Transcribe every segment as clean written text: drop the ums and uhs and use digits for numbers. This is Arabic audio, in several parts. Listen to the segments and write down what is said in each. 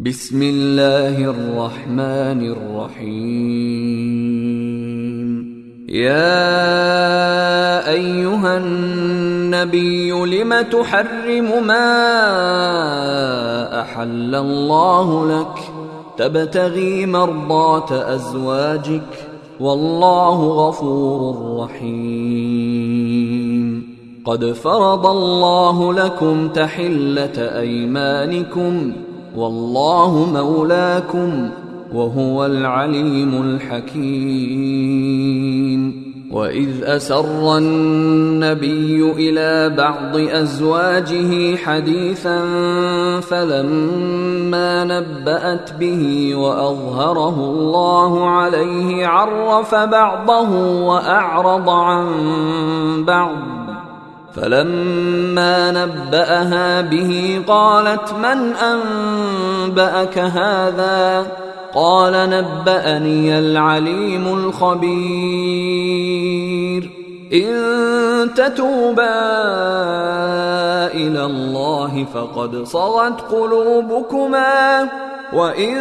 بسم الله الرحمن الرحيم. يا أيها النبي لم تحرم ما أحل الله لك تبتغي مرضات أزواجك والله غفور رحيم. قد فرض الله لكم تحلة أيمانكم والله مولاكم وهو العليم الحكيم. وإذ أسر النبي إلى بعض أزواجه حديثا فلما نبأت به وأظهره الله عليه عرف بعضه وأعرض عن بعض، فلما نبأها به قالت من أنبأك هذا؟ قال نبأني العليم الخبير. إن تتوبا إلى الله فقد صغت قلوبكما وإن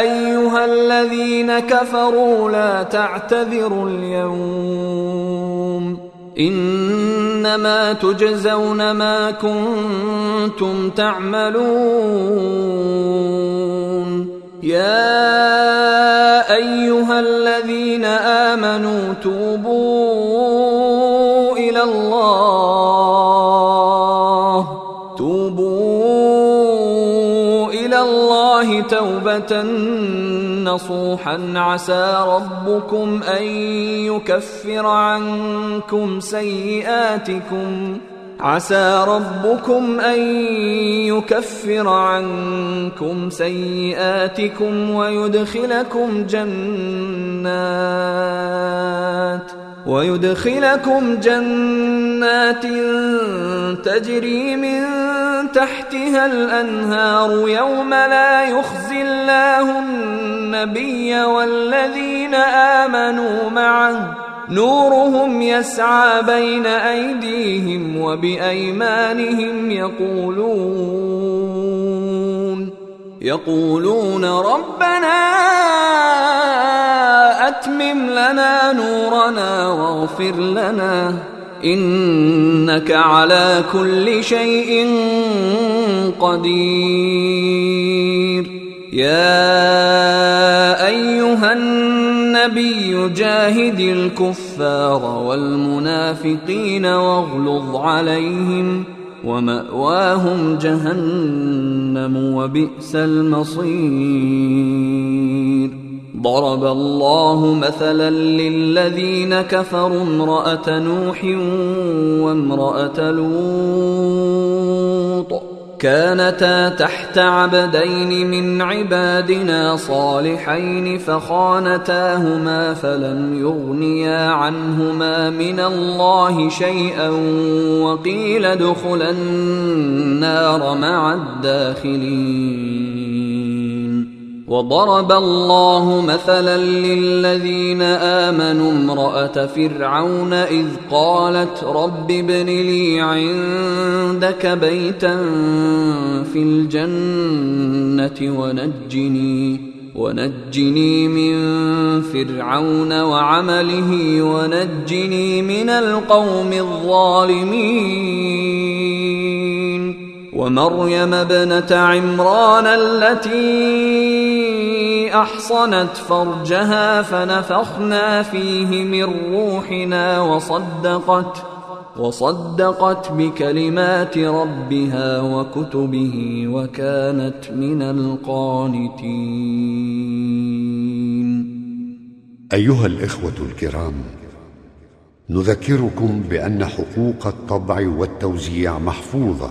أيها الذين كفروا لا تعتذروا اليوم، إنما تجزون ما كنتم تعملون. يا أيها الذين آمنوا توبوا إلى الله توبة نصوحا. عسى ربكم أن يكفر عنكم سيئاتكم ويدخلكم جنات تجري من تحتها الأنهار يوم لا يخزي الله النبي والذين آمنوا معه، نورهم يسعى بين أيديهم وبأيمانهم يقولون ربنا أتمم لنا نورنا واغفر لنا إنك على كل شيء قدير. يا أيها النبي جاهد الكفار والمنافقين واغلظ عليهم ومأواهم جهنم وبئس المصير. ضرب الله مثلا للذين كفروا امرأة نوح وامرأة لوط كانتا تحت عبدين من عبادنا صالحين فخانتاهما فلم يغنيا عنهما من الله شيئا وقيل ادخلا النار مع الداخلين. وضرب الله مثلا للذين آمنوا امرأة فرعون إذ قالت رب ابن لي عندك بيتا في الجنة ونجني من فرعون وعمله ونجني من القوم الظالمين. ومريم ابنة عمران التي أحصنت فرجها فنفخنا فيه من روحنا وصدقت بكلمات ربها وكتبه وكانت من القانتين. أيها الإخوة الكرام، نذكركم بأن حقوق الطبع والتوزيع محفوظة،